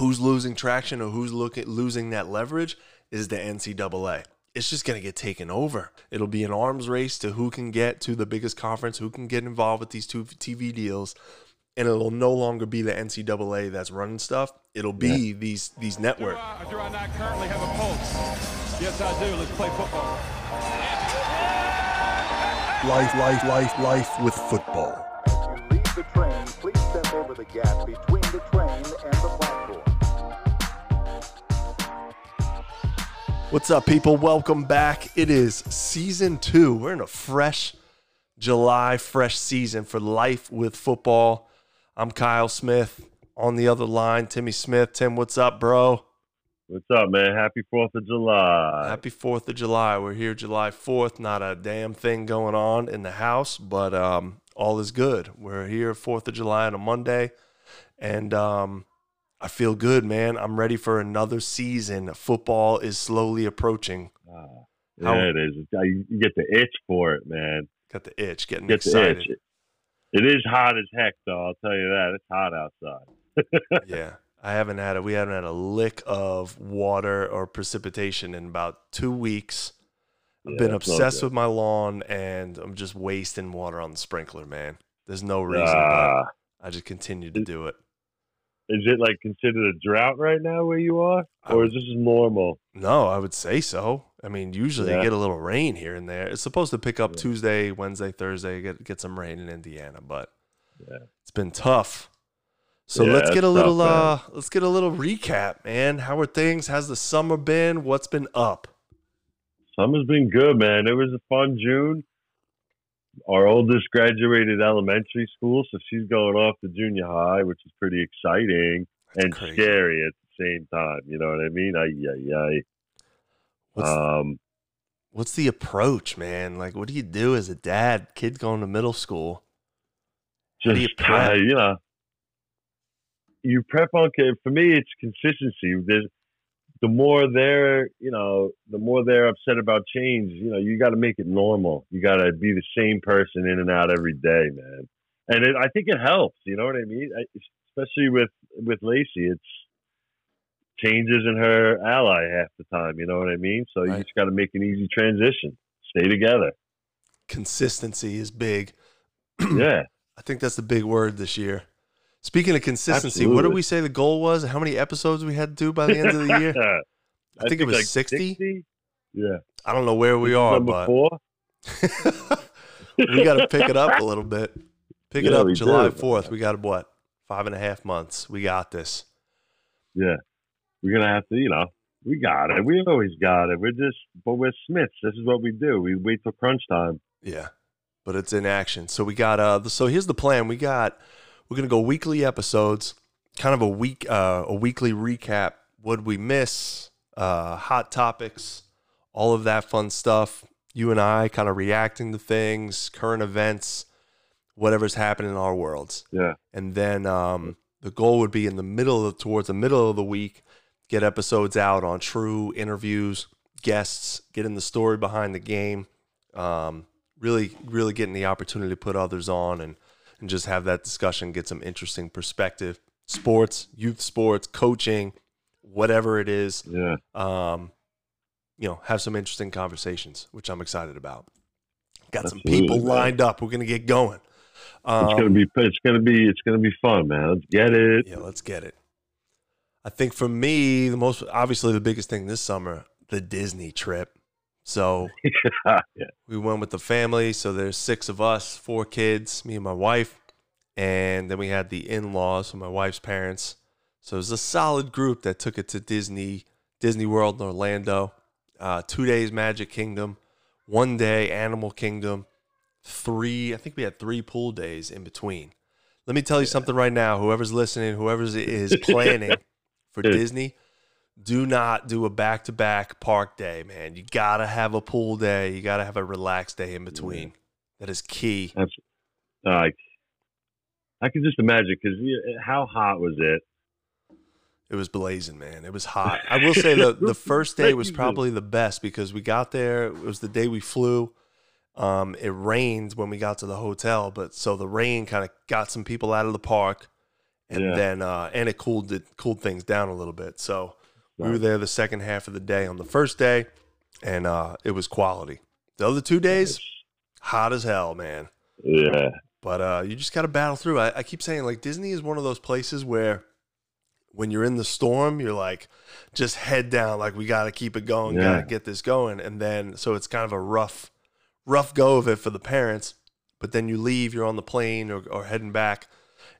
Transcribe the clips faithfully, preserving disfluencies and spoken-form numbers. who's losing traction or who's look at losing that leverage is the N C double A. It's just going to get taken over. It'll be an arms race to who can get to the biggest conference, who can get involved with these two T V deals, and it'll no longer be the N C double A that's running stuff. It'll be these these networks. Do, do I not currently have a pulse? Yes, I do. Let's play football. Life, life, life, life with football. To leave the train, please step over the gap between the train and the platform. What's up, people? Welcome back. It is season two. We're in a fresh July, fresh season for Life with Football. I'm Kyle Smith. On the other line, Timmy Smith. Tim, what's up, bro? What's up, man? Happy fourth of July. Happy fourth of July. We're here July fourth. Not a damn thing going on in the house, but um, all is good. We're here fourth of July on a Monday, and um I feel good, man. I'm ready for another season. Football is slowly approaching. Wow. Yeah, How, it is. You get the itch for it, man. Got the itch, getting get excited. The itch. It is hot as heck, though. I'll tell you that. It's hot outside. Yeah, I haven't had it. We haven't had a lick of water or precipitation in about two weeks. I've yeah, been obsessed with my lawn, and I'm just wasting water on the sprinkler, man. There's no reason. Uh, I just continue to do it. Is it like considered a drought right now where you are, or is this normal? No, I would say so. I mean, usually yeah. you get a little rain here and there. It's supposed to pick up yeah. Tuesday, Wednesday, Thursday, get get some rain in Indiana, but yeah. it's been tough. So yeah, let's get a little tough, uh, let's get a little recap, man. How are things? How's the summer been? What's been up? Summer's been good, man. It was a fun June. Our oldest graduated elementary school, so she's going off to junior high, which is pretty exciting That's and crazy. Scary at the same time. You know what I mean? Ay, ay, ay. Um, what's the approach, man? Like, what do you do as a dad? Kid going to middle school. Just, do you prep? Uh, you know, you prep on kids. For me, it's consistency. There's, the more they're, you know, the more they're upset about change, you know, you got to make it normal. You got to be the same person in and out every day, man. And it, I think it helps, you know what I mean? I, especially with, with Lacey, it's changes in her ally half the time, you know what I mean? So right. you just got to make an easy transition. Stay together. Consistency is big. Yeah. I think that's the big word this year. Speaking of consistency, Absolutely. What did we say the goal was? How many episodes we had to do by the end of the year? I, I think, think it was like sixty. Yeah. I don't know where we are, but we got to pick it up a little bit. Pick yeah, it up July fourth. We got what? Five and a half months. We got this. Yeah. We're going to have to, you know, we got it. We always got it. We're just, but we're Smiths. This is what we do. We wait till crunch time. Yeah. But it's in action. So we got, uh, so here's the plan. We got, We're going to go weekly episodes, kind of a week, uh, a weekly recap. What'd we miss? Uh, hot topics, all of that fun stuff. You and I kind of reacting to things, current events, whatever's happening in our worlds. Yeah. And then um, the goal would be in the middle of, towards the middle of the week, get episodes out on true interviews, guests, getting the story behind the game, um, really, really getting the opportunity to put others on and, and just have that discussion, get some interesting perspective, sports, youth sports, coaching, whatever it is. Yeah. Um, you know, have some interesting conversations, which I'm excited about. Got Absolutely, some people man. Lined up. We're gonna get going. Um, it's gonna be, it's gonna be, it's gonna be fun, man. Let's get it. Yeah, let's get it. I think for me, the most obviously the biggest thing this summer, the Disney trip. So yeah. we went with the family. So there's six of us, four kids, me and my wife. And then we had the in-laws, so my wife's parents. So it was a solid group that took it to Disney, Disney World in Orlando. Uh, two days Magic Kingdom, one day Animal Kingdom, three, I think we had three pool days in between. Let me tell you yeah. something right now. Whoever's listening, whoever is planning for Dude. Disney, do not do a back-to-back park day, man. You got to have a pool day. You got to have a relaxed day in between. Yeah. That is key. Uh, I, I can just imagine, because how hot was it? It was blazing, man. It was hot. I will say the, the first day was probably the best because we got there. It was the day we flew. Um, it rained when we got to the hotel, but so the rain kind of got some people out of the park. and yeah. then uh, and it cooled it cooled things down a little bit. So right. we were there the second half of the day on the first day, and uh, it was quality. The other two days, hot as hell, man. Yeah. But uh, you just got to battle through. I, I keep saying, like, Disney is one of those places where when you're in the storm, you're like, just head down. Like, we got to keep it going. Yeah. Got to get this going. And then, so it's kind of a rough, rough go of it for the parents. But then you leave, you're on the plane or, or heading back.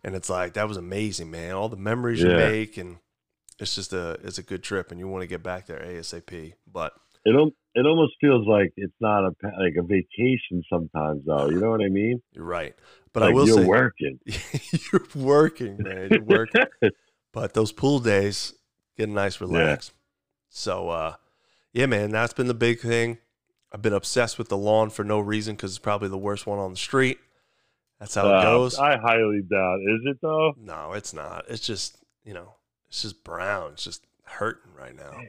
And it's like, that was amazing, man. All the memories yeah. you make. And it's just a, it's a good trip. And you want to get back there ASAP. But it don't. It almost feels like it's not a like a vacation sometimes, though. You know what I mean? You're right. But like I will you're say, you're working. You're working, man. You're working. But those pool days, get a nice relax. Yeah. So, uh, yeah, man, that's been the big thing. I've been obsessed with the lawn for no reason because it's probably the worst one on the street. That's how uh, it goes. I highly doubt. Is it, though? No, it's not. It's just, you know, it's just brown. It's just hurting right now. Damn.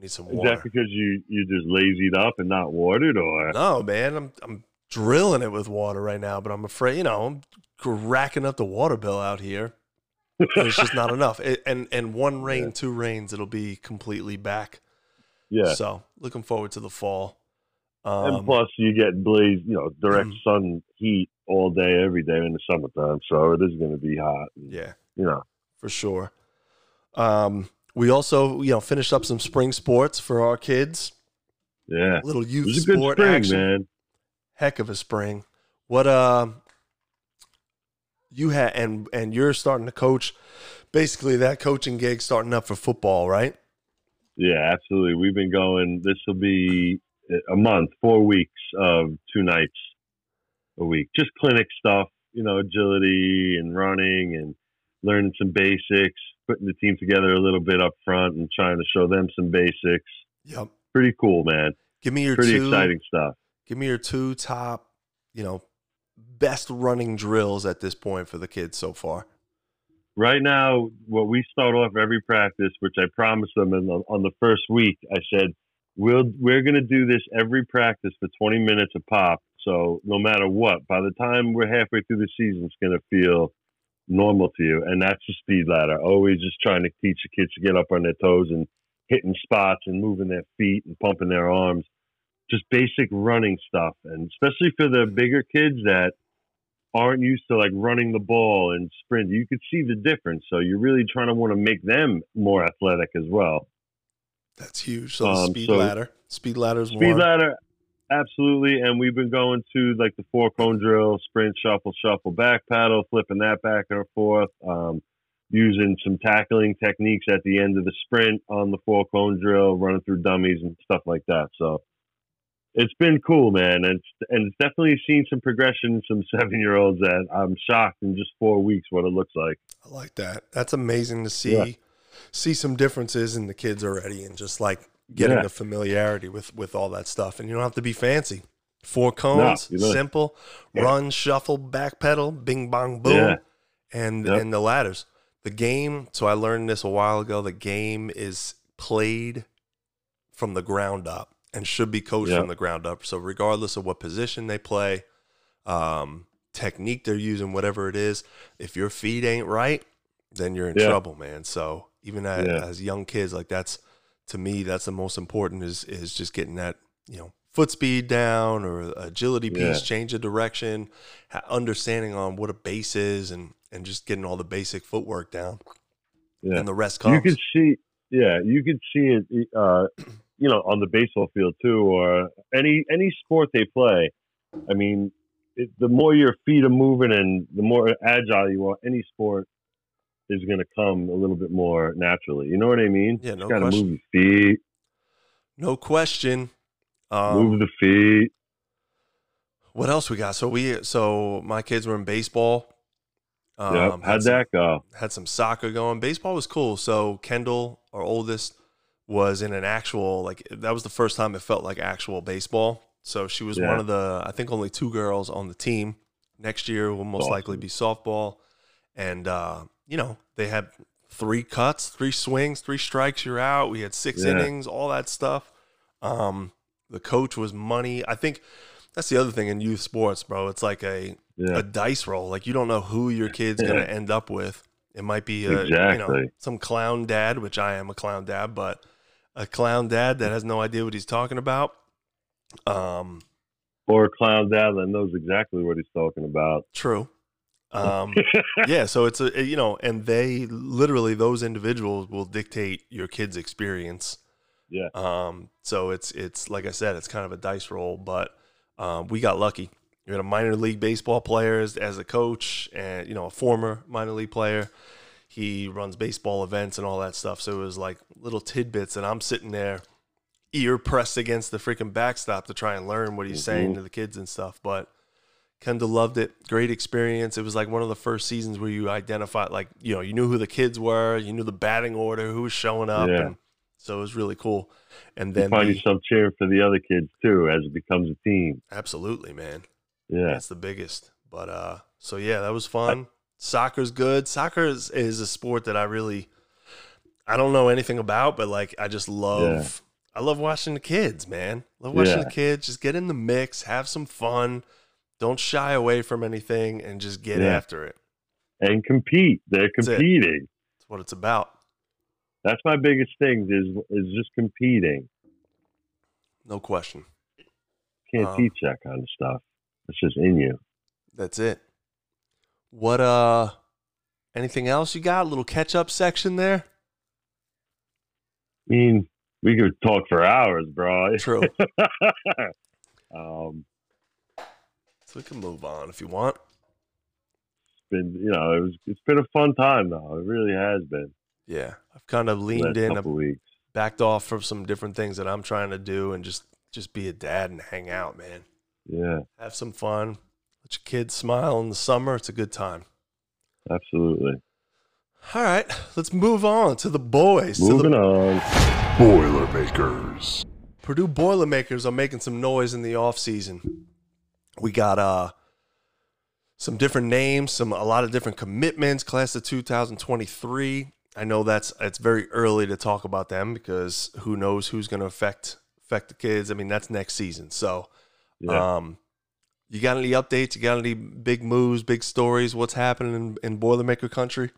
Need some water. Is that because you you just lazied up and not watered, or no, man? I'm I'm drilling it with water right now, but I'm afraid, you know, I'm racking up the water bill out here. It's just not enough. It, and and one rain, yeah. two rains, it'll be completely back. Yeah. So looking forward to the fall. Um, and plus, you get blaze, you know, direct mm, sun heat all day, every day in the summertime. So it is going to be hot. And, yeah. You know, for sure. Um. We also, you know, finished up some spring sports for our kids. Yeah. A little youth sport spring, action. Man. Heck of a spring. What uh you had and and you're starting to coach, basically that coaching gig starting up for football, right? Yeah, absolutely. We've been going, this will be a month, four weeks of two nights a week. Just clinic stuff, you know, agility and running and learning some basics, putting the team together a little bit up front and trying to show them some basics. Yep. Pretty cool, man. Give me your Pretty two, exciting stuff. Give me your two top, you know, best running drills at this point for the kids so far. Right now, what we start off every practice, which I promised them in the, on the first week, I said, we'll, we're going to do this every practice for twenty minutes a pop. So no matter what, by the time we're halfway through the season, it's going to feel normal to you. And that's the speed ladder, always just trying to teach the kids to get up on their toes and hitting spots and moving their feet and pumping their arms, just basic running stuff. And especially for the bigger kids that aren't used to like running the ball and sprint, you could see the difference. So you're really trying to want to make them more athletic as well. That's huge. So um, the speed so ladder, speed ladder is speed one. ladder. Absolutely, and we've been going to like the four cone drill, sprint, shuffle, shuffle, back paddle, flipping that back and forth, um, using some tackling techniques at the end of the sprint on the four cone drill, running through dummies and stuff like that. So it's been cool, man, and it's, and it's definitely seen some progression. Some seven year olds that I'm shocked in just four weeks what it looks like. I like that. That's amazing to see. Yeah. See some differences in the kids already, and just like. Getting yeah. the familiarity with, with all that stuff. And you don't have to be fancy. Four cones, no, simple, yeah. run, shuffle, backpedal, bing, bong, boom, yeah. and yep. and the ladders. The game, so I learned this a while ago, the game is played from the ground up and should be coached yep. from the ground up. So regardless of what position they play, um, technique they're using, whatever it is, if your feet ain't right, then you're in yep. trouble, man. So even as, yeah. as young kids, like that's, to me, that's the most important is, is just getting that, you know, foot speed down or agility piece, yeah. change of direction, understanding on what a base is and, and just getting all the basic footwork down. Yeah. And the rest comes. You could see, yeah, you could see it, uh, you know, on the baseball field too, or any, any sport they play. I mean, it, the more your feet are moving and the more agile you are, any sport, is going to come a little bit more naturally. You know what I mean? Yeah, no question. Got to move your feet. No question. Um, move the feet. What else we got? So we, so my kids were in baseball. Um, yep. How'd some, that go? Had some soccer going. Baseball was cool. So Kendall, our oldest, was in an actual like that was the first time it felt like actual baseball. So she was yeah. one of the I think only two girls on the team. Next year will most awesome. likely be softball, and. uh You know, they had three cuts, three swings, three strikes, you're out. We had six yeah. innings, all that stuff. Um, the coach was money. I think that's the other thing in youth sports, bro. It's like a yeah. a dice roll. Like you don't know who your kid's yeah. going to end up with. It might be a, exactly. you know, some clown dad, which I am a clown dad, but a clown dad that has no idea what he's talking about. Um, or a clown dad that knows exactly what he's talking about. True. Um, yeah, so it's a, you know, and they literally, those individuals will dictate your kid's experience. Yeah. Um, so it's, it's like I said, it's kind of a dice roll, but um, we got lucky. You had a minor league baseball player as, as a coach and, you know, a former minor league player. He runs baseball events and all that stuff. So it was like little tidbits, and I'm sitting there ear pressed against the freaking backstop to try and learn what he's mm-hmm. saying to the kids and stuff. But Kendall loved it. Great experience. It was like one of the first seasons where you identified, like, you know, you knew who the kids were, you knew the batting order, who was showing up. Yeah. And so it was really cool. And then you find the, yourself cheering for the other kids too, as it becomes a team. Absolutely, man. Yeah. That's the biggest. But, uh, so yeah, that was fun. I, Soccer's good. Soccer is, is a sport that I really, I don't know anything about, but like, I just love, yeah. I love watching the kids, man. Love watching yeah. the kids. Just get in the mix, have some fun. Don't shy away from anything and just get yeah. after it. And compete. They're That's competing. It. That's what it's about. That's my biggest thing is, is just competing. No question. Can't um, teach that kind of stuff. It's just in you. That's it. What, uh, anything else you got? A little catch up section there? I mean, we could talk for hours, bro. True. um, so we can move on if you want. It's been, you know, it was, it's been a fun time though. It really has been. Yeah. I've kind of leaned in, I've backed off from some different things that I'm trying to do and just, just be a dad and hang out, man. Yeah. Have some fun. Let your kids smile in the summer. It's a good time. Absolutely. All right. Let's move on to the boys. Moving to the- on. Boilermakers. Purdue Boilermakers are making some noise in the offseason. We got uh, some different names, some a lot of different commitments, class of two thousand twenty-three. I know that's it's very early to talk about them because who knows who's going to affect affect the kids. I mean, that's next season. So, yeah. Um, you got any updates? You got any big moves, big stories? What's happening in, in Boilermaker country?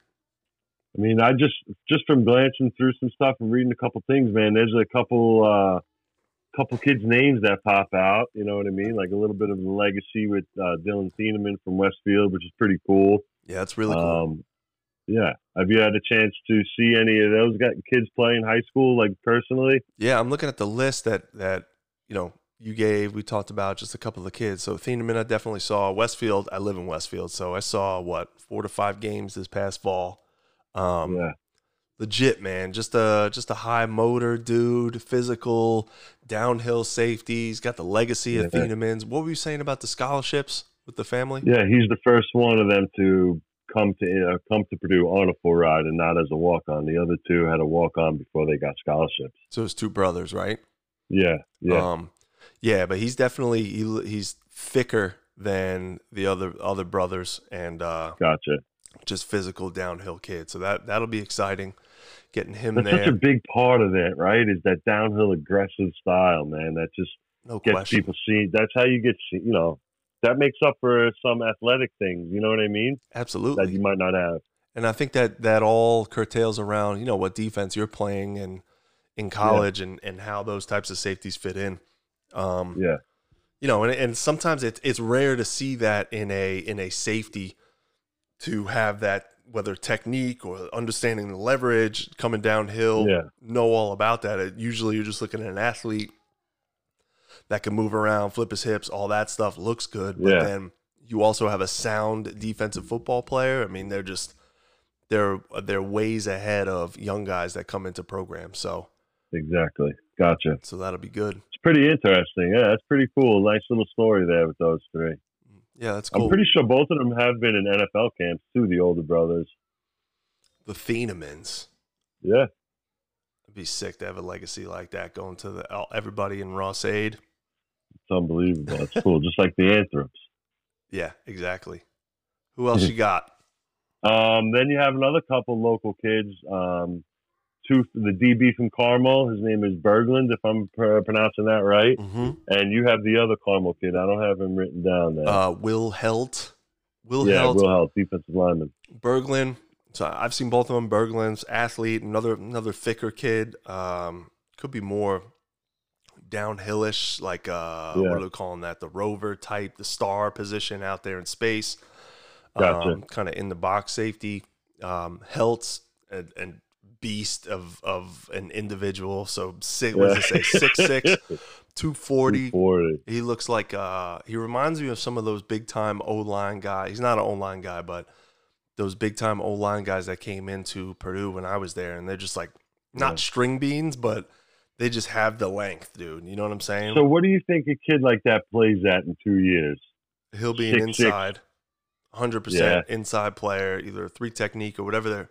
I mean, I just just from glancing through some stuff and reading a couple things, man. There's a couple uh, couple kids' names that pop out. You know what I mean? Like a little bit of a legacy with uh, Dylan Thieneman from Westfield, which is pretty cool. Yeah, that's really cool. Um, yeah, have you had a chance to see any of those got kids playing high school, like personally? Yeah, I'm looking at the list that that you know. You gave, we talked about just a couple of the kids. So Thieneman, I definitely saw. Westfield, I live in Westfield, so I saw, what, four to five games this past fall. Um, yeah. Legit, man, just a just a high motor dude, physical, downhill safety. He's got the legacy yeah. of Thieneman's. What were you saying about the scholarships with the family? Yeah, he's the first one of them to come to uh, come to Purdue on a full ride and not as a walk-on. The other two had a walk-on before they got scholarships. So it's two brothers, right? Yeah, yeah. Um, Yeah, but he's definitely he, he's thicker than the other other brothers, and uh, gotcha. Just physical downhill kid. So that that'll be exciting, getting him That's there. Such a big part of that, right? Is that downhill aggressive style, man? That just no gets question. People seen. That's how you get, you know, that makes up for some athletic things. You know what I mean? Absolutely. That you might not have. And I think that that all curtails around, you know, what defense you're playing and in college, yeah. and and how those types of safeties fit in. Um, yeah, you know, and, and sometimes it's, it's rare to see that in a, in a safety to have that, whether technique or understanding the leverage coming downhill, yeah. know all about that. It, usually you're just looking at an athlete that can move around, flip his hips, all that stuff looks good. But yeah. then you also have a sound defensive football player. I mean, they're just, they're, they're ways ahead of young guys that come into programs. So exactly. Gotcha. So that'll be good. Pretty interesting. Yeah, that's pretty cool. Nice little story there with those three. Yeah, that's cool. I'm pretty sure both of them have been in N F L camps too, the older brothers. The Thienemans. Yeah. It'd be sick to have a legacy like that going to the everybody in Ross Aid. It's unbelievable. That's cool. Just like the Anthrops. Yeah, exactly. Who else you got? Um, then you have another couple local kids. Um, Two, the D B from Carmel, his name is Berglund, if I'm pr- pronouncing that right. Mm-hmm. And you have the other Carmel kid. I don't have him written down there. Uh, Will Helt. Will yeah, Helt. Will Helt, defensive lineman. Berglund, So I've seen both of them. Berglund's athlete, another another thicker kid. Um, could be more downhillish, like uh, yeah. what are they calling that? The rover type, the star position out there in space. Gotcha. Um, kind of in the box safety. Um, Heltz and, and beast of of an individual. So six, yeah. what does it say? six six two forty. two forty. He looks like uh, he reminds me of some of those big time O line guys. He's not an O line guy, but those big time O line guys that came into Purdue when I was there, and they're just like not yeah. string beans, but they just have the length, dude. You know what I'm saying? So, what do you think a kid like that plays at in two years? He'll be six, an inside, six. one hundred percent yeah. inside player, either three technique or whatever. They're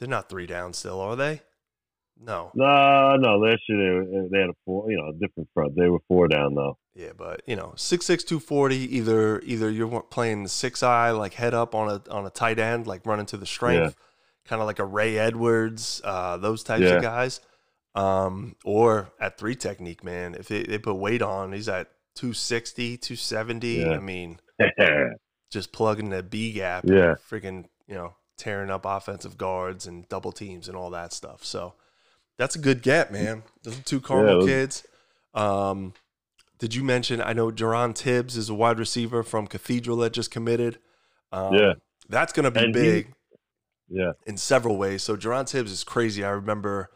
they're not three down still, are they? No, no, no. Last year they were, they had a four, you know, a different front. They were four down though. Yeah, but you know, six six two forty. Either either you're playing the six eye, like head up on a on a tight end, like running to the strength, yeah. kind of like a Ray Edwards, uh, those types yeah. of guys, um, or at three technique, man. If they, they put weight on, he's at two sixty, two seventy. Yeah. I mean, just plugging that B gap, yeah, freaking, you know, tearing up offensive guards and double teams and all that stuff. So. That's a good get, man. Those are two Carmel yeah. kids. Um, did you mention, I know Jaron Tibbs is a wide receiver from Cathedral that just committed. Um, yeah. That's going to be and big he, yeah. in several ways. So Jaron Tibbs is crazy. I remember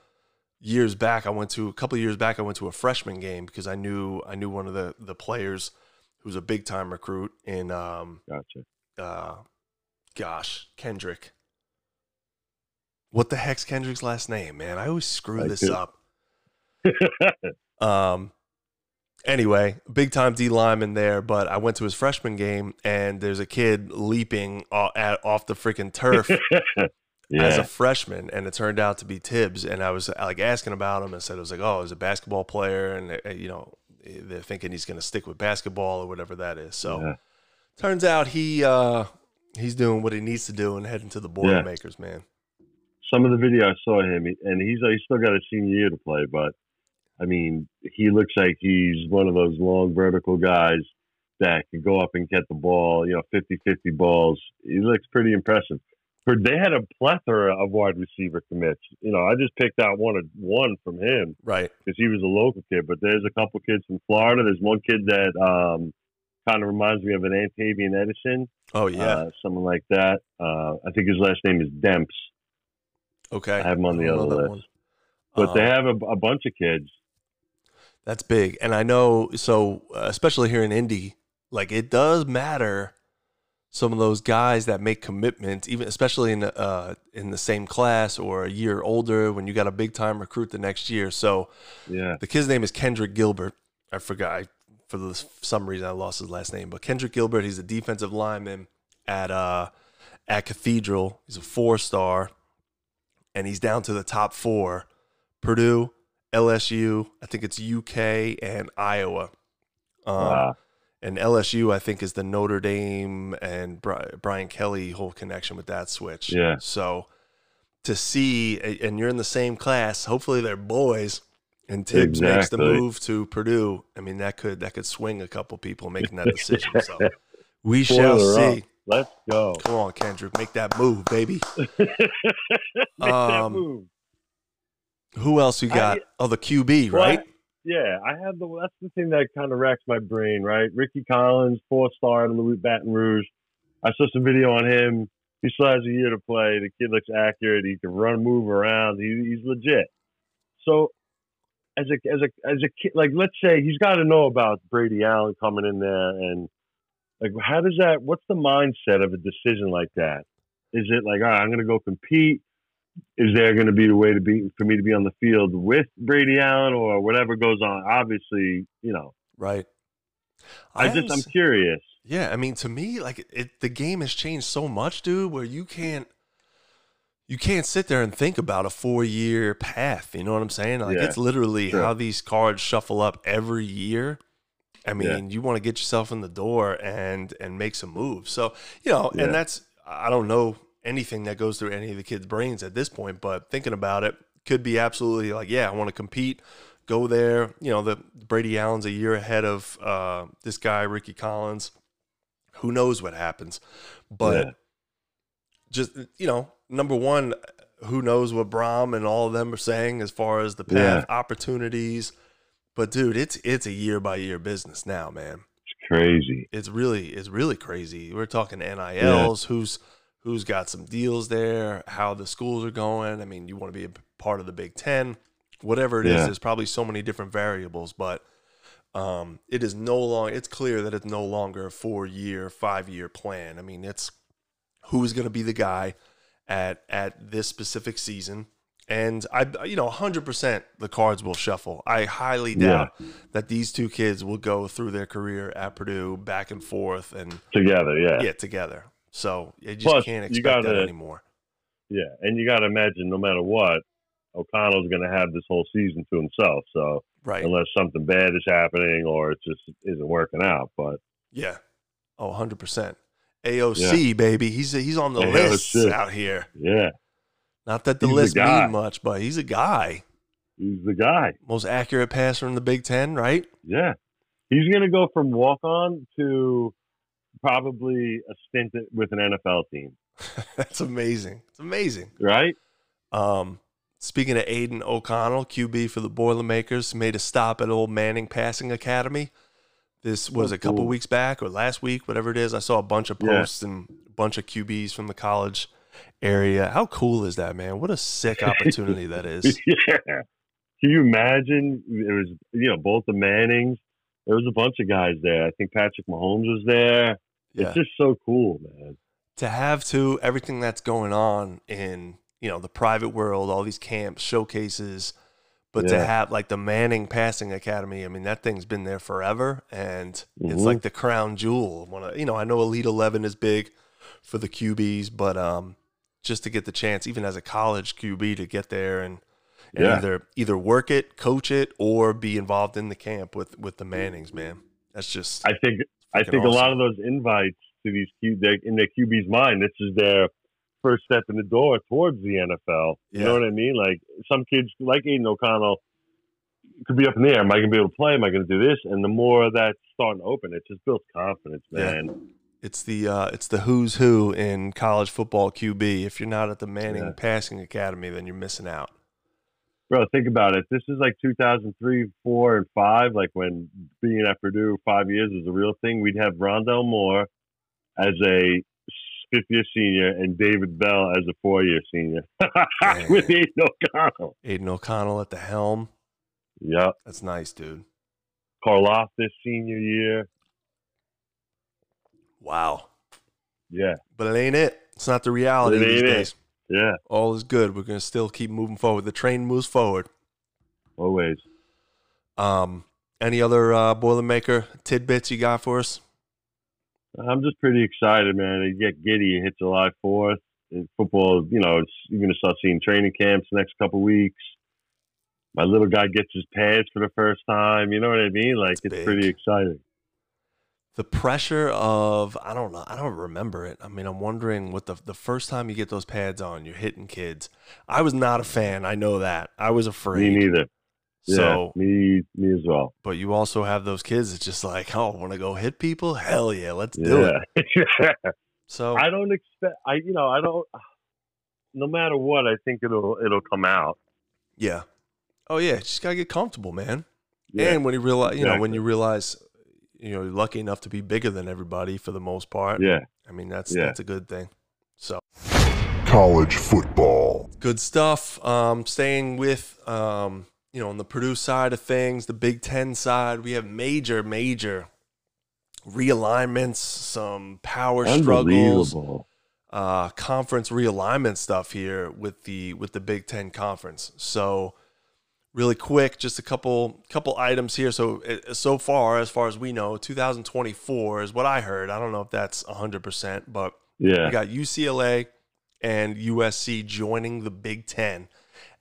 years back, I went to, a couple of years back, I went to a freshman game because I knew I knew one of the, the players who's a big-time recruit in, um, gotcha. uh, gosh, Kendrick. What the heck's Kendrick's last name, man? I always screw I this do. up. um, anyway, big-time D lineman there, but I went to his freshman game, and there's a kid leaping off, at, off the freaking turf yeah. as a freshman, and it turned out to be Tibbs. And I was like asking about him, and said, I was like, oh, he's a basketball player, and you know they're thinking he's going to stick with basketball or whatever that is. So yeah. turns out he uh, he's doing what he needs to do and heading to the Boilermakers, yeah. man. Some of the video I saw him, and he's he's still got a senior year to play, but, I mean, he looks like he's one of those long vertical guys that can go up and get the ball, you know, fifty fifty balls. He looks pretty impressive. They had a plethora of wide receiver commits. You know, I just picked out one one from him. Right. Because he was a local kid, but there's a couple kids from Florida. There's one kid that um, kind of reminds me of an Antavian Edison. Oh, yeah. Uh, someone like that. Uh, I think his last name is Demps. Okay, I have them on the other list, one. But um, they have a, a bunch of kids. That's big, and I know. So, uh, especially here in Indy, like it does matter. Some of those guys that make commitments, even especially in uh in the same class or a year older, when you got a big time recruit the next year. So, yeah, the kid's name is Kendrick Gilbert. I forgot I, for the, some reason I lost his last name, but Kendrick Gilbert. He's a defensive lineman at uh at Cathedral. He's a four star. And he's down to the top four, Purdue, L S U, I think it's U K, and Iowa. Um, wow. And L S U, I think, is the Notre Dame and Brian Kelly whole connection with that switch. Yeah. So to see, and you're in the same class, hopefully they're boys, and Tibbs exactly. makes the move to Purdue. I mean, that could that could swing a couple people making that decision. So we Pull shall see. Up. Let's go. Come on, Kendrick. Make that move, baby. Make um, that move. Who else we got? I, oh, the Q B, well, right? I, yeah, I have the. That's the thing that kind of racks my brain, right? Ricky Collins, four-star in Louis Baton Rouge. I saw some video on him. He still has a year to play. The kid looks accurate. He can run, move around. He, he's legit. So, as a as a as a kid, like let's say he's got to know about Brady Allen coming in there and. Like, how does that, what's the mindset of a decision like that? Is it like, all right, I'm going to go compete. Is there going to be the way to be, for me to be on the field with Brady Allen or whatever goes on? Obviously, you know. Right. I, I just, I'm curious. Yeah. I mean, to me, like it, the game has changed so much, dude, where you can't, you can't sit there and think about a four-year path. You know what I'm saying? Like yeah, it's literally sure. how these cards shuffle up every year. I mean, yeah. you want to get yourself in the door and and make some moves. So, you know, yeah. and that's, I don't know anything that goes through any of the kids' brains at this point, but thinking about it could be absolutely like, yeah, I want to compete, go there. You know, the Brady Allen's a year ahead of uh, this guy, Ricky Collins. Who knows what happens? But yeah. just, you know, number one, who knows what Braum and all of them are saying as far as the path, yeah. opportunities. But dude, it's it's a year by year business now, man. It's crazy. It's really it's really crazy. We're talking N I Ls, yeah. who's who's got some deals there, how the schools are going. I mean, you want to be a part of the Big Ten, whatever it yeah. is. There's probably so many different variables, but um, it is no long. It's clear that it's no longer a four year, five year plan. I mean, it's who's going to be the guy at at this specific season. And I, you know, one hundred percent the cards will shuffle. I highly doubt yeah. that these two kids will go through their career at Purdue back and forth and together, yeah, yeah, together. So you just Plus, can't expect gotta, that anymore. Yeah, and you got to imagine, no matter what, O'Connell's going to have this whole season to himself. So right. unless something bad is happening or it just isn't working out, but yeah, oh, one hundred percent. A O C yeah. baby, he's he's on the list out here. Yeah. Not that the he's list mean much, but he's a guy. He's the guy. Most accurate passer in the Big Ten, right? Yeah. He's going to go from walk-on to probably a stint with an N F L team. That's amazing. It's amazing. Right? Um, speaking of Aiden O'Connell, Q B for the Boilermakers, made a stop at old Manning Passing Academy. This was a couple cool. weeks back or last week, whatever it is. I saw a bunch of posts yeah. and a bunch of Q Bs from the college area. How cool is that, man? What a sick opportunity that is. Yeah. Can you imagine? It was, you know, both the Mannings. There was a bunch of guys there. I think Patrick Mahomes was there. Yeah. It's just so cool, man. To have to everything that's going on in, you know, the private world, all these camps, showcases, but yeah. to have like the Manning Passing Academy, I mean, that thing's been there forever, and mm-hmm. it's like the crown jewel. One of, you know, I know Elite eleven is big for the Q Bs, but um just to get the chance, even as a college Q B, to get there and, and yeah. either either work it, coach it, or be involved in the camp with with the Mannings, man. That's just I think I think awesome. A lot of those invites to these Q in their Q B's mind, this is their first step in the door towards the N F L. You yeah. know what I mean? Like some kids, like Aiden O'Connell, could be up in the air. Am I going to be able to play? Am I going to do this? And the more that's starting to open, it just builds confidence, man. Yeah. It's the uh, it's the who's who in college football Q B. If you're not at the Manning yeah. Passing Academy, then you're missing out. Bro, think about it. This is like two thousand three, four, and five. Like when being at Purdue five years is a real thing. We'd have Rondell Moore as a fifth-year senior and David Bell as a four-year senior with Aiden O'Connell. Aiden O'Connell at the helm. Yep, that's nice, dude. Karloff this senior year. Wow. Yeah. But it ain't it. It's not the reality these days. It. Yeah. All is good. We're going to still keep moving forward. The train moves forward. Always. Um, any other uh, Boilermaker tidbits you got for us? I'm just pretty excited, man. You get giddy. It hits July fourth. In football, you know, it's, you're going to start seeing training camps the next couple weeks. My little guy gets his pads for the first time. You know what I mean? Like, it's, it's pretty exciting. The pressure of, I don't know, I don't remember it. I mean, I'm wondering what the the first time you get those pads on, you're hitting kids. I was not a fan. I know that. I was afraid. Me neither. Yeah, so, me, me as well. But you also have those kids that's just like, oh, want to go hit people? Hell yeah, let's yeah. do it. yeah. So I don't expect, I you know, I don't, no matter what, I think it'll, it'll come out. Yeah. Oh, yeah, just got to get comfortable, man. Yeah. And when you realize, you exactly. know, when you realize – you know, you're lucky enough to be bigger than everybody for the most part. Yeah. I mean, that's yeah. that's a good thing. So, college football. Good stuff. Um, staying with, um, you know, on the Purdue side of things, the Big Ten side, we have major, major realignments, some power struggles, uh, conference realignment stuff here with the with the Big Ten Conference. So, really quick, just a couple couple items here. So, so far, as far as we know, two thousand twenty-four is what I heard. I don't know if that's one hundred percent, but yeah. we got U C L A and U S C joining the Big Ten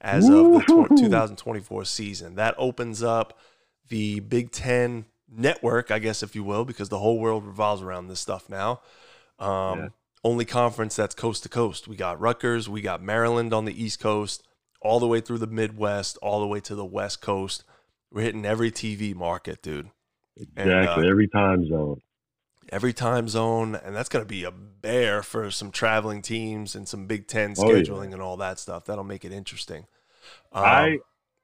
as Woo-hoo. Of the twenty twenty-four season. That opens up the Big Ten Network, I guess, if you will, because the whole world revolves around this stuff now. Um, yeah. Only conference that's coast to coast. We got Rutgers. We got Maryland on the East Coast. All the way through the Midwest, all the way to the West Coast. We're hitting every T V market, dude. Exactly, and, uh, every time zone. every time zone, and that's going to be a bear for some traveling teams and some Big Ten scheduling oh, yeah. and all that stuff. That'll make it interesting. Um, I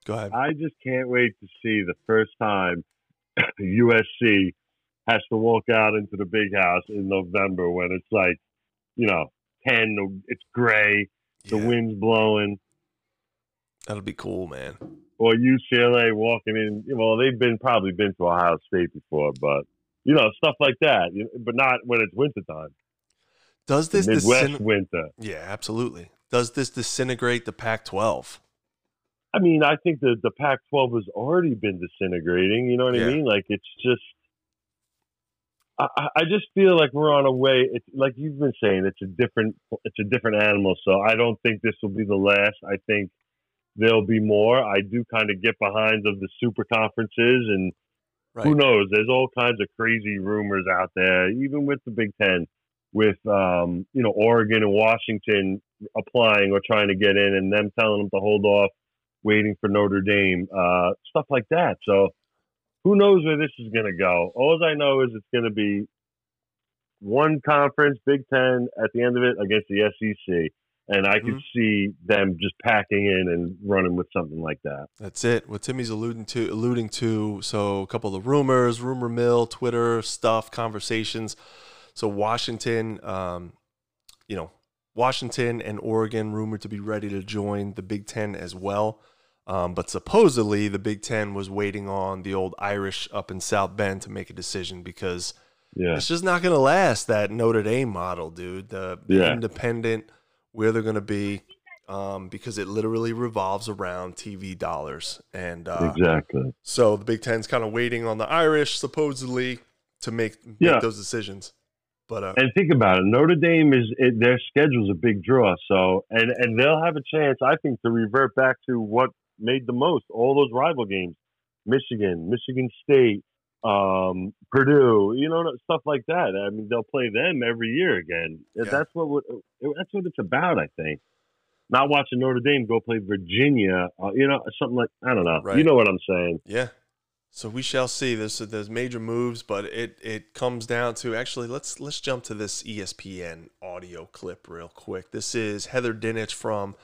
go ahead. I just can't wait to see the first time U S C has to walk out into the big house in November when it's like, you know, ten, it's gray, the yeah. wind's blowing. That'll be cool, man. Or U C L A walking in. Well, they've been probably been to Ohio State before, but you know, stuff like that. But not when it's wintertime. Does this Midwest disin- winter? Yeah, absolutely. Does this disintegrate the Pac twelve? I mean, I think the the Pac twelve has already been disintegrating. You know what yeah. I mean? Like it's just. I, I just feel like we're on a way. It's like you've been saying. It's a different. It's a different animal. So I don't think this will be the last. I think there'll be more. I do kind of get behind of the super conferences, and right. who knows? There's all kinds of crazy rumors out there, even with the Big Ten, with um, you know, Oregon and Washington applying or trying to get in, and them telling them to hold off, waiting for Notre Dame, uh, stuff like that. So who knows where this is going to go? All I know is it's going to be one conference, Big Ten, at the end of it against the S E C. And I could mm-hmm. see them just packing in and running with something like that. That's it. What Timmy's alluding to, alluding to. So a couple of rumors, rumor mill, Twitter stuff, conversations. So Washington, um, you know, Washington and Oregon rumored to be ready to join the Big Ten as well. Um, but supposedly the Big Ten was waiting on the old Irish up in South Bend to make a decision because yeah. it's just not going to last, that Notre Dame model, dude. The yeah. independent, where they're going to be, um, because it literally revolves around T V dollars. And uh, exactly. So the Big Ten's kind of waiting on the Irish, supposedly, to make, make yeah. those decisions. But uh, and think about it, Notre Dame is it, their schedule's a big draw. So and and they'll have a chance, I think, to revert back to what made the most all those rival games: Michigan, Michigan State, um, Purdue, you know, stuff like that. I mean, they'll play them every year again. Yeah. That's what that's what it's about, I think. Not watching Notre Dame go play Virginia, uh, you know, something like, I don't know. Right. You know what I'm saying? Yeah. So we shall see. There's there's major moves, but it it comes down to actually let's let's jump to this E S P N audio clip real quick. This is Heather Dinich from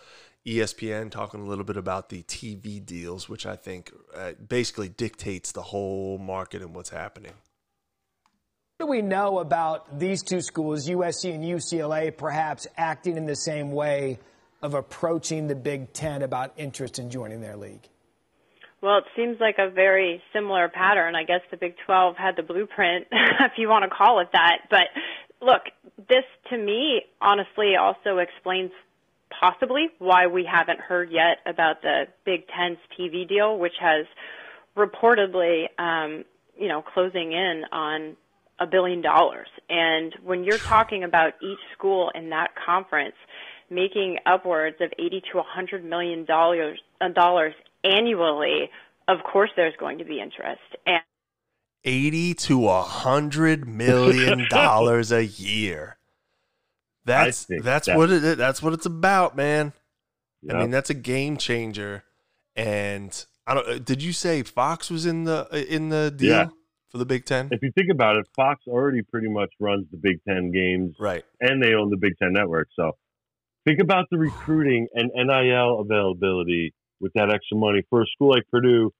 E S P N talking a little bit about the T V deals, which I think uh, basically dictates the whole market and what's happening. What do we know about these two schools, U S C and U C L A, perhaps acting in the same way of approaching the Big Ten about interest in joining their league? Well, it seems like a very similar pattern. I guess the Big twelve had the blueprint, if you want to call it that. But, look, this to me honestly also explains possibly why we haven't heard yet about the Big Ten's T V deal, which has reportedly, um, you know, closing in on a billion dollars. And when you're talking about each school in that conference making upwards of eighty to one hundred million dollars dollars annually, of course there's going to be interest. And eighty to one hundred million dollars a year. That's that's that. what it that's what it's about, man. Yep. I mean, that's a game changer. And I don't did you say Fox was in the in the deal yeah. for the Big Ten? If you think about it, Fox already pretty much runs the Big Ten games. Right. And they own the Big Ten Network. So think about the recruiting and N I L availability. With that extra money for a school like Purdue,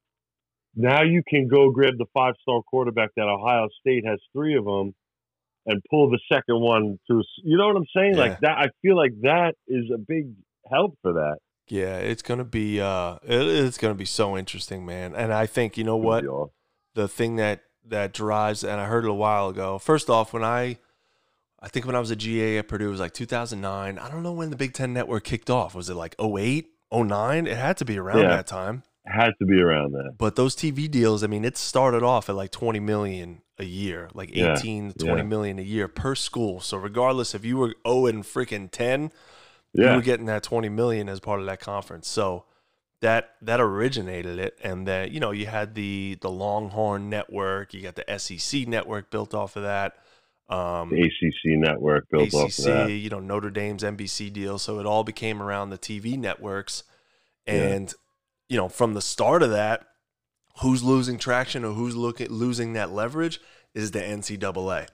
now you can go grab the five-star quarterback that Ohio State has three of them and pull the second one through. You know what I'm saying? Yeah. Like that, I feel like that is a big help for that. Yeah, it's gonna be uh, it, it's gonna be so interesting, man. And I think you know what the thing that that drives. And I heard it a while ago. First off, when I I think when I was a G A at Purdue, it was like two thousand nine. I don't know when the Big Ten Network kicked off. Was it like oh eight? oh nine, it had to be around yeah, that time. It had to be around that. But those T V deals, I mean, it started off at like twenty million a year, like eighteen yeah, to twenty yeah. million a year per school. So regardless if you were oh and freaking ten, yeah. you were getting that twenty million as part of that conference. So that that originated it, and that, you know, you had the the Longhorn Network, you got the S E C Network built off of that. Um, the A C C network built off of that. You know, Notre Dame's N B C deal. So it all became around the T V networks. And, yeah. you know, from the start of that, who's losing traction or who's look at losing that leverage is the N C double A.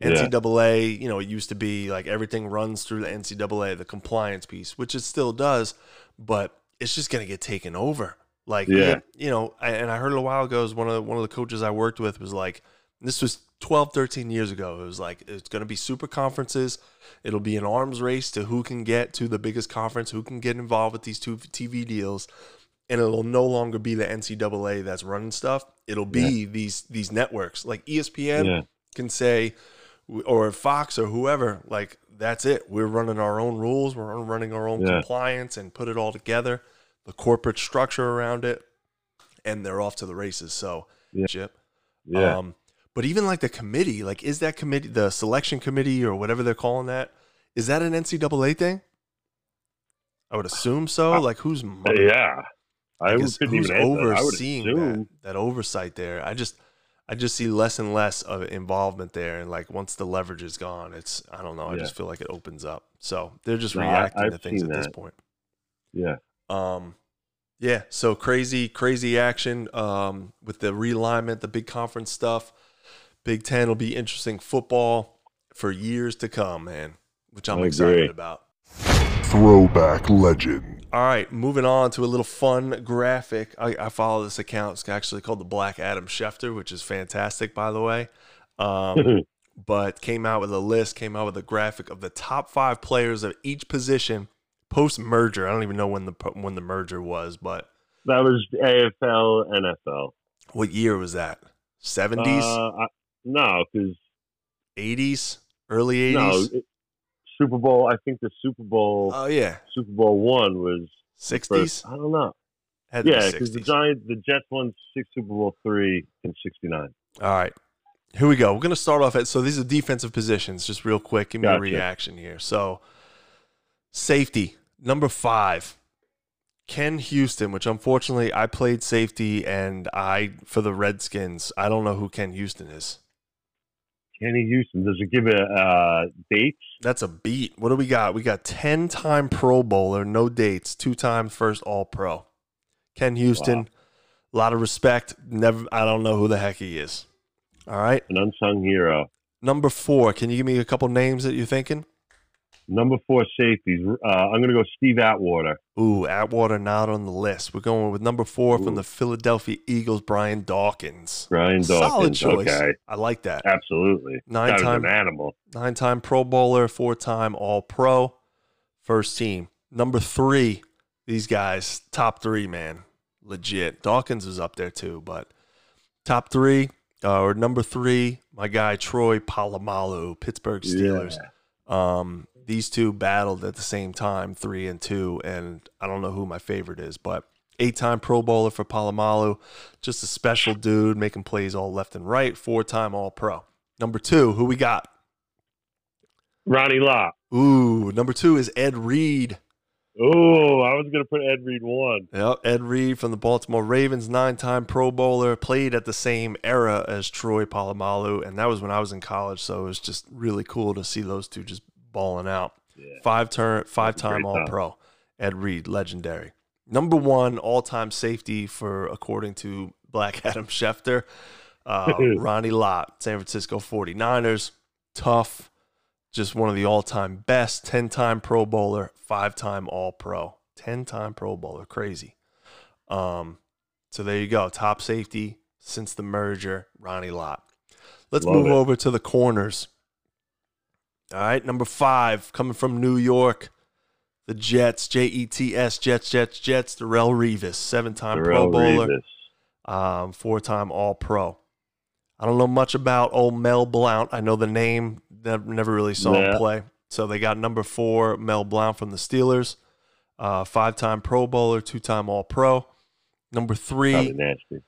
N C double A, yeah. you know, it used to be like everything runs through the N C double A, the compliance piece, which it still does, but it's just going to get taken over. Like, yeah. you know, and I heard it a while ago, is one of the, one of the coaches I worked with was like, this was twelve, thirteen years ago. It was like, it's going to be super conferences. It'll be an arms race to who can get to the biggest conference, who can get involved with these two T V deals. And it'll no longer be the N C double A that's running stuff. It'll be yeah. these, these networks like E S P N yeah. can say, or Fox or whoever, like, that's it. We're running our own rules. We're running our own yeah. compliance and put it all together, the corporate structure around it, and they're off to the races. So, yeah. Chip. Yeah. Um, but even like the committee, like, is that committee, the selection committee or whatever they're calling that, is that an N C double A thing? I would assume so. Like, who's mother- yeah, I, I guess, who's overseeing I that, that oversight there? I just, I just see less and less of involvement there. And like, once the leverage is gone, it's, I don't know. I yeah. just feel like it opens up. So they're just no, reacting I, to things at that. this point. Yeah. Um, yeah. So crazy, crazy action, um, with the realignment, the big conference stuff. Big Ten will be interesting football for years to come, man, which I'm I excited agree. about. Throwback legend. All right, moving on to a little fun graphic. I, I follow this account. It's actually called the Black Adam Schefter, which is fantastic, by the way. Um, but came out with a list, came out with a graphic of the top five players of each position post-merger. I don't even know when the when the merger was, but that was A F L, N F L. What year was that? seventies? Uh, I, no, because eighties, early eighties. No, it, Super Bowl. I think the Super Bowl. Oh yeah, Super Bowl one was sixties. I don't know. Had yeah, because the Giants, the Jets won six Super Bowl three in sixty-nine. All right, here we go. We're gonna start off at so these are defensive positions. Just real quick, give me gotcha. a reaction here. So safety number five. Ken Houston, which unfortunately I played safety and I, for the Redskins, I don't know who Ken Houston is. Kenny Houston, does it give a uh, date? That's a beat. What do we got? We got ten-time Pro Bowler, no dates, two-time first All-Pro. Ken Houston, wow. a lot of respect. Never, I don't know who the heck he is. All right? An unsung hero. Number four, can you give me a couple names that you're thinking? Number four safeties. Uh, I'm going to go Steve Atwater. Ooh, Atwater not on the list. We're going with number four Ooh. from the Philadelphia Eagles, Brian Dawkins. Brian Dawkins. Solid choice. Okay. I like that. Absolutely. Nine time an animal. Nine-time Pro Bowler, four-time All-Pro, first team. Number three, these guys, top three, man. Legit. Dawkins was up there too, but top three, uh, or number three, my guy Troy Polamalu, Pittsburgh Steelers. Yeah. Um. These two battled at the same time, three and two, and I don't know who my favorite is, but eight-time Pro Bowler for Polamalu, just a special dude, making plays all left and right, four-time All-Pro. Number two, who we got? Ronnie Lott. Ooh, number two is Ed Reed. Ooh, I was going to put Ed Reed one. Yep, Ed Reed from the Baltimore Ravens, nine-time Pro Bowler, played at the same era as Troy Polamalu, and that was when I was in college, so it was just really cool to see those two just balling out. Yeah. Five turn, five-time All-Pro. Ed Reed, legendary. Number one all-time safety for, according to Black Adam Schefter, uh, Ronnie Lott, San Francisco forty-niners. Tough. Just one of the all-time best. ten-time Pro Bowler, five-time All-Pro. ten-time Pro Bowler. Crazy. Um, so there you go. Top safety since the merger, Ronnie Lott. Let's Love move it. over to the corners. All right, number five, coming from New York, the Jets, J E T S, Jets, Jets, Jets, Darrelle Revis, seven-time Darrelle Pro Bowler, um, four-time All-Pro. I don't know much about old Mel Blount. I know the name, never really saw yeah. him play. So they got number four, Mel Blount from the Steelers, uh, five-time Pro Bowler, two-time All-Pro. Number three. Probably nasty.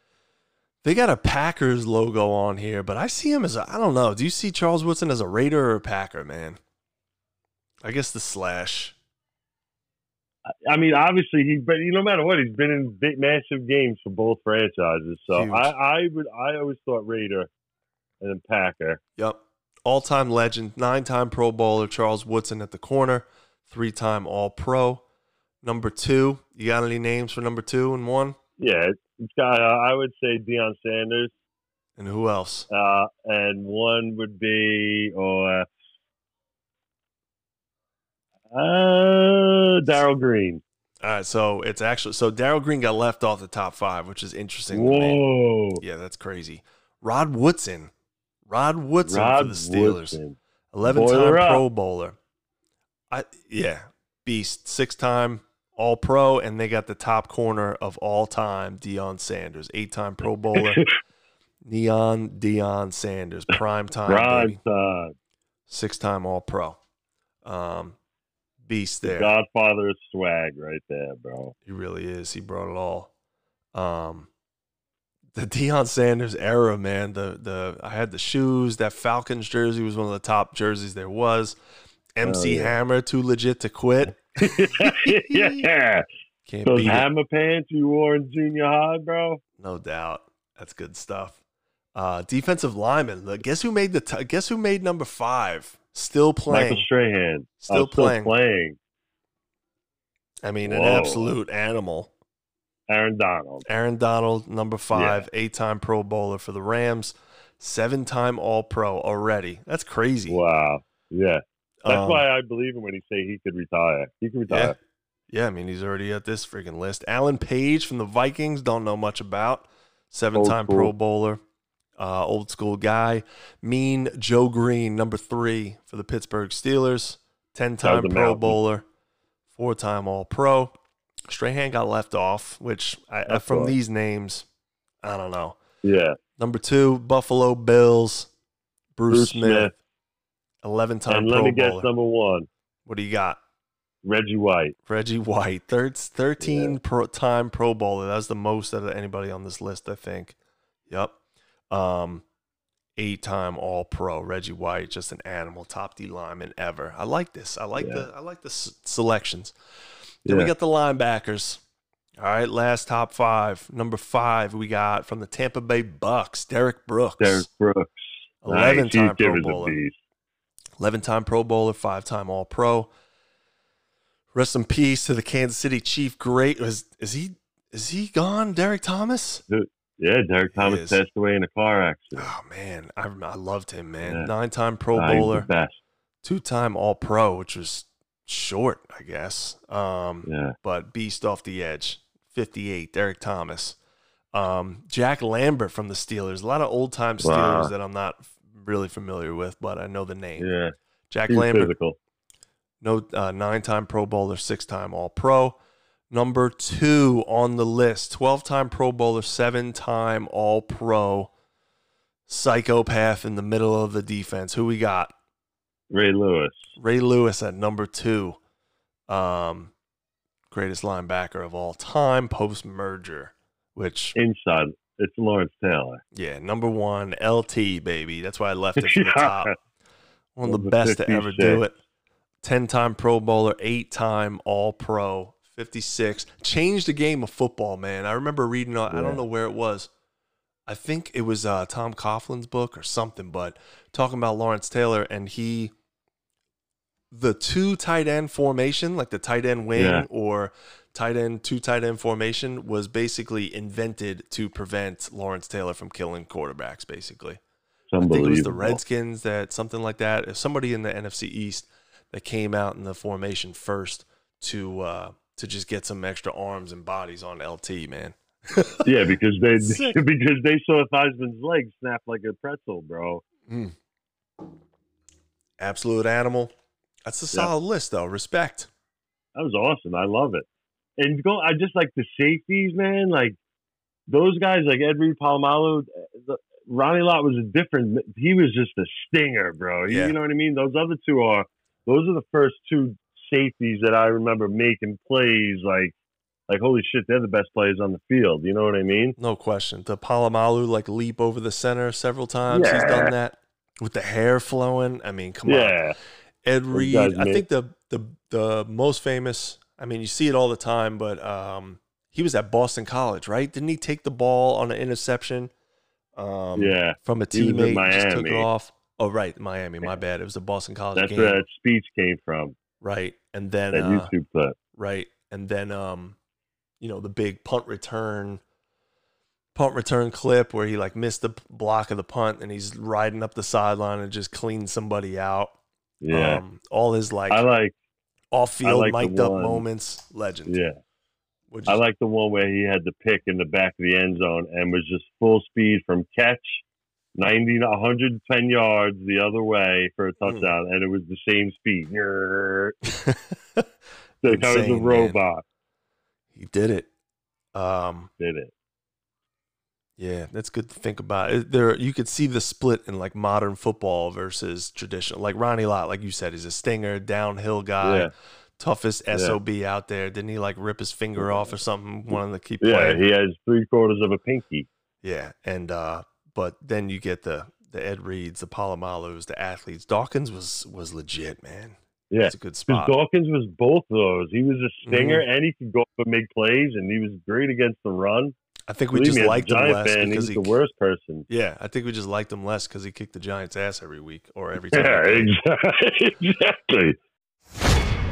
They got a Packers logo on here, but I see him as a, I don't know. Do you see Charles Woodson as a Raider or a Packer, man? I guess the slash. I mean, obviously, he, but no matter what, he's been in big, massive games for both franchises. So I, I would, I always thought Raider and then Packer. Yep. All-time legend, nine-time Pro Bowler Charles Woodson at the corner, three-time All-Pro. Number two, you got any names for number two and one? Yeah, it's got, uh, I would say Deion Sanders. And who else? Uh, and one would be or uh, uh, Daryl Green. All right, so it's actually so Daryl Green got left off the top five, which is interesting. Whoa! Yeah, that's crazy. Rod Woodson, Rod Woodson Rod for the Steelers, eleven-time Pro Bowler. I yeah, beast, six-time All Pro, and they got the top corner of all time, Deion Sanders, eight-time Pro Bowler. Neon Deion Sanders, prime time, prime time, six-time All Pro, um, beast there. The Godfather of swag, right there, bro. He really is. He brought it all. Um, the Deion Sanders era, man. The the I had the shoes. That Falcons jersey was one of the top jerseys there was. M C oh, yeah. Hammer, too legit to quit. Yeah, can't those hammer it. Pants you wore in junior high, bro. No doubt, that's good stuff. Uh, defensive lineman. Look, guess who made the t guess who made number five? Still playing. Michael Strahan. Still, uh, playing. still playing. I mean, Whoa. an absolute animal. Aaron Donald. Aaron Donald, number five, yeah. eight-time Pro Bowler for the Rams, seven-time All-Pro already. That's crazy. Wow. Yeah. That's um, why I believe him when he say he could retire. He could retire. Yeah. yeah, I mean, he's already at this freaking list. Alan Page from the Vikings, don't know much about. Seven-time Pro Bowler. Uh, old school guy. Mean Joe Green, number three for the Pittsburgh Steelers. Ten-time Pro Bowler, four-time All-Pro. Strahan got left off, which I, from right. these names, I don't know. Yeah. Number two, Buffalo Bills, Bruce, Bruce Smith, eleven-time Pro Bowler. And let me guess, number one. What do you got? Reggie White. Reggie White, thirteen-time yeah. Pro Bowler. That's the most out of anybody on this list, I think. Yep. Um, eight-time All-Pro Reggie White, just an animal, top D lineman ever. I like this. I like yeah. the I like the s selections. Then yeah. we got the linebackers. All right, last top five. Number five, we got from the Tampa Bay Bucks, Derek Brooks. Derek Brooks, eleven-time Pro Bowler, eleven-time Pro Bowler, five-time All-Pro. Rest in peace to the Kansas City Chief. Great is is he is he gone? Derek Thomas. Dude. Yeah, Derek Thomas passed away in a car accident. Oh, man. I, I loved him, man. Yeah. Nine-time Pro Nine Bowler. Two-time All-Pro, which was short, I guess. Um, yeah. But beast off the edge. fifty-eight, Derek Thomas. Um, Jack Lambert from the Steelers. A lot of old-time Steelers wow. that I'm not really familiar with, but I know the name. Yeah. Jack He's Lambert. Physical. No, uh, nine-time Pro Bowler, six-time All-Pro. Number two on the list, twelve-time Pro Bowler, seven-time All-Pro, psychopath in the middle of the defense. Who we got? Ray Lewis. Ray Lewis at number two, um, greatest linebacker of all time, post-merger, which... Inside, it's Lawrence Taylor. Yeah, number one, L T, baby. That's why I left it to the top. One of the best to ever do it. ten-time Pro Bowler, eight-time All-Pro. fifty-six, changed the game of football, man. I remember reading, yeah. I don't know where it was. I think it was uh, Tom Coughlin's book or something, but talking about Lawrence Taylor and he, the two tight end formation, like the tight end wing yeah. or tight end, two tight end formation was basically invented to prevent Lawrence Taylor from killing quarterbacks, basically. I think it was the Redskins that something like that. If somebody in the N F C East that came out in the formation first to, uh, to just get some extra arms and bodies on L T, man. Yeah, because they Sick. because they saw Theismann's leg snap like a pretzel, bro. Mm. Absolute animal. That's a yep. solid list, though. Respect. That was awesome. I love it. And go. I just like the safeties, man. Like those guys, like Ed Reed, Polamalu. Ronnie Lott was a different. He was just a stinger, bro. Yeah. You know what I mean? Those other two are. Those are the first two safeties that I remember making plays like like holy shit, they're the best players on the field. You know what I mean? No question. The Polamalu like leap over the center several times. Yeah. He's done that with the hair flowing. I mean, come yeah. on. Ed Reed. I make... think the the the most famous, I mean, you see it all the time, but um he was at Boston College, right? Didn't he take the ball on an interception? Um yeah. from a teammate Miami. Just took it off. Oh right, Miami, my bad. It was the Boston College. That's game. where that speech came from. Right. And then, that YouTube uh, clip. right. And then, um, you know, the big punt return punt return clip where he like missed the block of the punt and he's riding up the sideline and just cleans somebody out. Yeah. Um, all his like, I like off field like mic'd up moments. Legend. Yeah. I like the one where he had the pick in the back of the end zone and was just full speed from catch ninety, one hundred ten yards the other way for a touchdown. Mm. And it was the same speed. Like I was a robot. Man. He did it. Um, did it. Yeah, that's good to think about. There, you could see the split in like modern football versus traditional. Like Ronnie Lott, like you said, he's a stinger, downhill guy, yeah. toughest yeah. S O B out there. Didn't he like rip his finger off or something? Wanted to keep yeah, playing. Yeah, he has three quarters of a pinky. Yeah, and uh, but then you get the the Ed Reeds, the Palomalus, the athletes. Dawkins was was legit, man. Yeah, it's a good spot. Dawkins was both of those. He was a stinger, mm-hmm. and he could go up and make plays, and he was great against the run. I think we Believe just me, liked him less fan, because he's he, the worst person. Yeah, I think we just liked him less because he kicked the Giants' ass every week or every time. Yeah, exactly.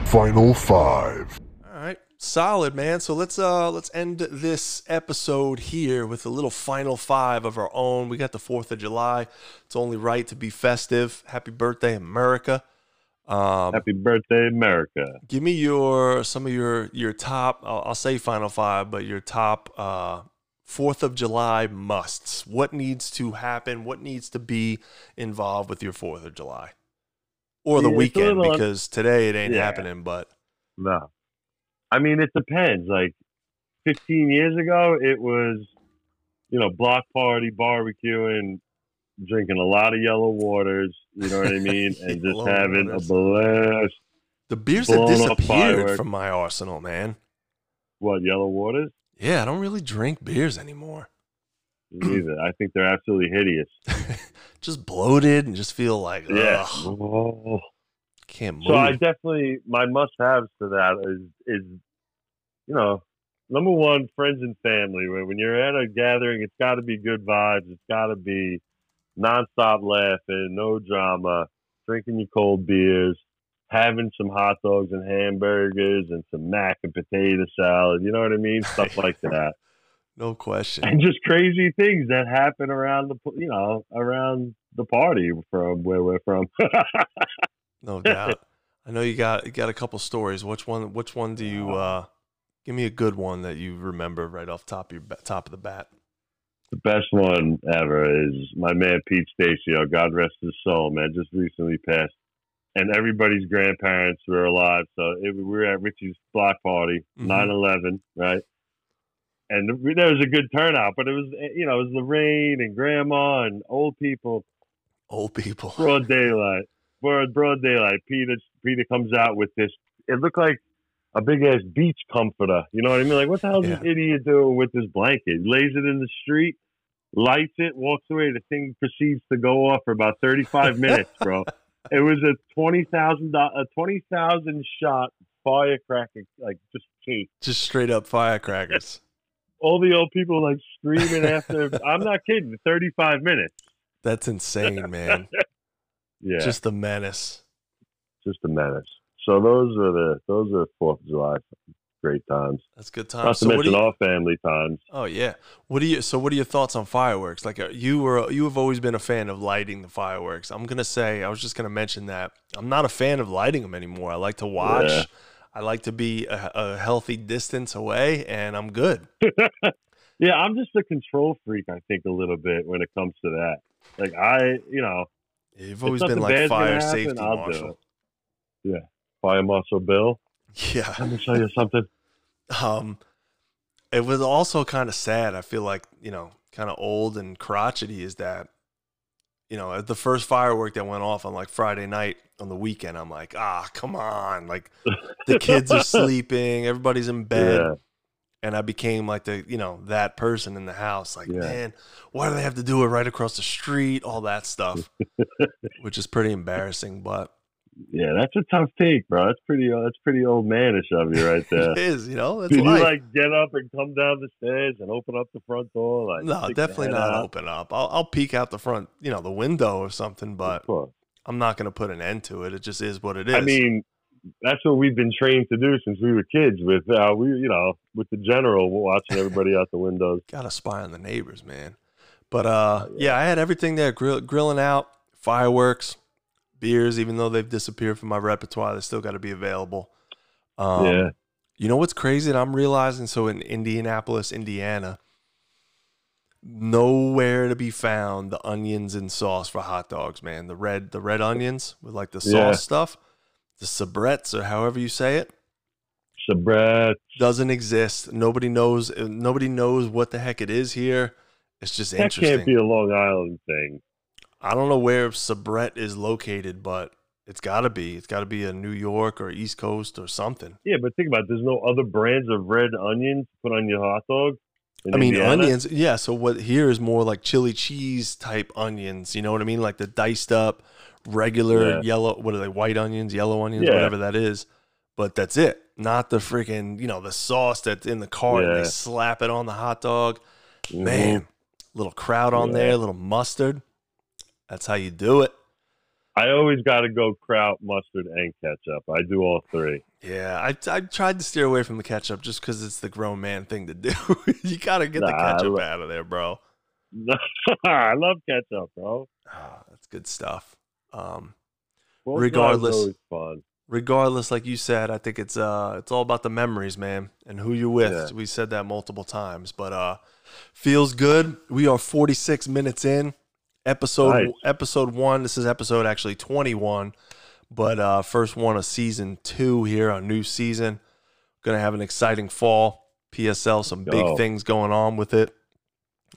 Final five. All right, solid, man. So let's uh let's end this episode here with a little final five of our own. We got the Fourth of July. It's only right to be festive. Happy birthday, America. Um, Happy birthday, America. Give me your some of your your top. I'll, I'll say final five, but your top. Uh, Fourth of July musts. What needs to happen? What needs to be involved with your Fourth of July, or the yeah, weekend? Because today it ain't yeah. happening. But no, I mean it depends. Like fifteen years ago, it was you know block party, barbecuing, drinking a lot of yellow waters. You know what I mean, and just having waters. a blast. The beers have disappeared from my arsenal, man. What, yellow waters? Yeah, I don't really drink beers anymore. Either. I think they're absolutely hideous. Just bloated and just feel like, yeah. ugh. Can't move. So I definitely, my must-haves for that is, is, you know, number one, friends and family. When you're at a gathering, it's got to be good vibes. It's got to be nonstop laughing, no drama, drinking your cold beers, having some hot dogs and hamburgers and some mac and potato salad, you know what I mean? Stuff like that. No question. And just crazy things that happen around the, you know, around the party from where we're from. No doubt. I know you got, you got a couple stories. Which one, which one do you, uh, give me a good one that you remember right off top of your top of the bat. The best one ever is my man, Pete Stacio, God rest his soul, man. Just recently passed. And everybody's grandparents were alive, so it, we were at Richie's block party, nine eleven, right? And there was a good turnout, but it was, you know, it was Lorraine and Grandma and old people, old people, broad daylight, broad broad daylight. Peter Peter comes out with this. It looked like a big ass beach comforter. You know what I mean? Like, what the hell is yeah. this idiot doing with this blanket? He lays it in the street, lights it, walks away. The thing proceeds to go off for about thirty five minutes, bro. It was a twenty thousand a twenty thousand shot firecracker, like just cake, just straight up firecrackers. All the old people like screaming after. I'm not kidding. Thirty five minutes. That's insane, man. Yeah, just the menace. Just the menace. So those are the those are Fourth of July great times. That's good times. Not so to mention all family times. Oh yeah. What do you? So what are your thoughts on fireworks? Like you were, you have always been a fan of lighting the fireworks. I'm gonna say, I was just gonna mention that I'm not a fan of lighting them anymore. I like to watch. Yeah. I like to be a, a healthy distance away, and I'm good. Yeah, I'm just a control freak. I think a little bit when it comes to that. Like I, you know, yeah, you've always been like fire happen, safety I'll marshal. Yeah, fire marshal Bill. Yeah, let me show you something. Um, it was also kind of sad. I feel like, you know, kind of old and crotchety is that, you know, at the first firework that went off on like Friday night on the weekend, I'm like, ah, come on. Like the kids are sleeping, everybody's in bed. Yeah. And I became like the, you know, that person in the house. Like, yeah. man, why do they have to do it right across the street? All that stuff, which is pretty embarrassing, but. Yeah, that's a tough take, bro. That's pretty. That's pretty old manish of you, right there. It is, you know. That's Did life. You like get up and come down the stairs and open up the front door? Like, no, definitely not out. Open up. I'll, I'll peek out the front, you know, the window or something. But I'm not going to put an end to it. It just is what it is. I mean, that's what we've been trained to do since we were kids. With uh, we, you know, with the general watching everybody out the windows. Got to spy on the neighbors, man. But uh, yeah. yeah, I had everything there: grill, grilling out, fireworks, beers. Even though they've disappeared from my repertoire, they still got to be available. Um, yeah. You know what's crazy that I'm realizing? So in Indianapolis, Indiana, nowhere to be found the onions and sauce for hot dogs, man. The red, the red onions with like the sauce yeah. stuff, the sabrets or however you say it, sabrets doesn't exist. Nobody knows. Nobody knows what the heck it is here. It's just that interesting. That can't be a Long Island thing. I don't know where sabret is located, but it's got to be. It's got to be a New York or East Coast or something. Yeah, but think about it. There's no other brands of red onions to put on your hot dog in I mean, Indiana? Onions. Yeah, so what here is more like chili cheese type onions. You know what I mean? Like the diced up, regular yeah. yellow, what are they, white onions, yellow onions, yeah. whatever that is. But that's it. Not the freaking, you know, the sauce that's in the cart. Yeah. They slap it on the hot dog. Mm-hmm. Man, little crowd on yeah. there, a little mustard. That's how you do it. I always got to go kraut, mustard, and ketchup. I do all three. Yeah, I I tried to steer away from the ketchup just because it's the grown man thing to do. You got to get nah, the ketchup love, out of there, bro. I love ketchup, bro. Oh, that's good stuff. Um, well, regardless, fun. regardless, like you said, I think it's uh it's all about the memories, man, and who you're with. Yeah. We said that multiple times, but uh, feels good. We are forty-six minutes in. Episode nice. episode one. This is episode actually twenty-one, but uh, first one of season two here, our new season. Gonna have an exciting fall. P S L, some Let's big go. things going on with it,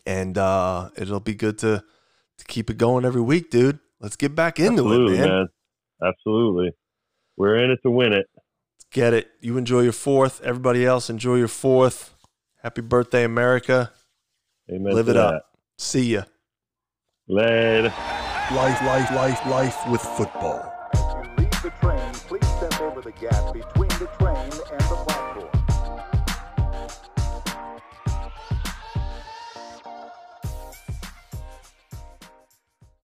and uh, it'll be good to to keep it going every week, dude. Let's get back into Absolutely, it, man. man. Absolutely, we're in it to win it. Let's get it. You enjoy your fourth. Everybody else, enjoy your fourth. Happy birthday, America. Amen. Live it that. up. See ya. Later. Life, life, life, life with football. To leave the train, please step over the gap between the train and the platform.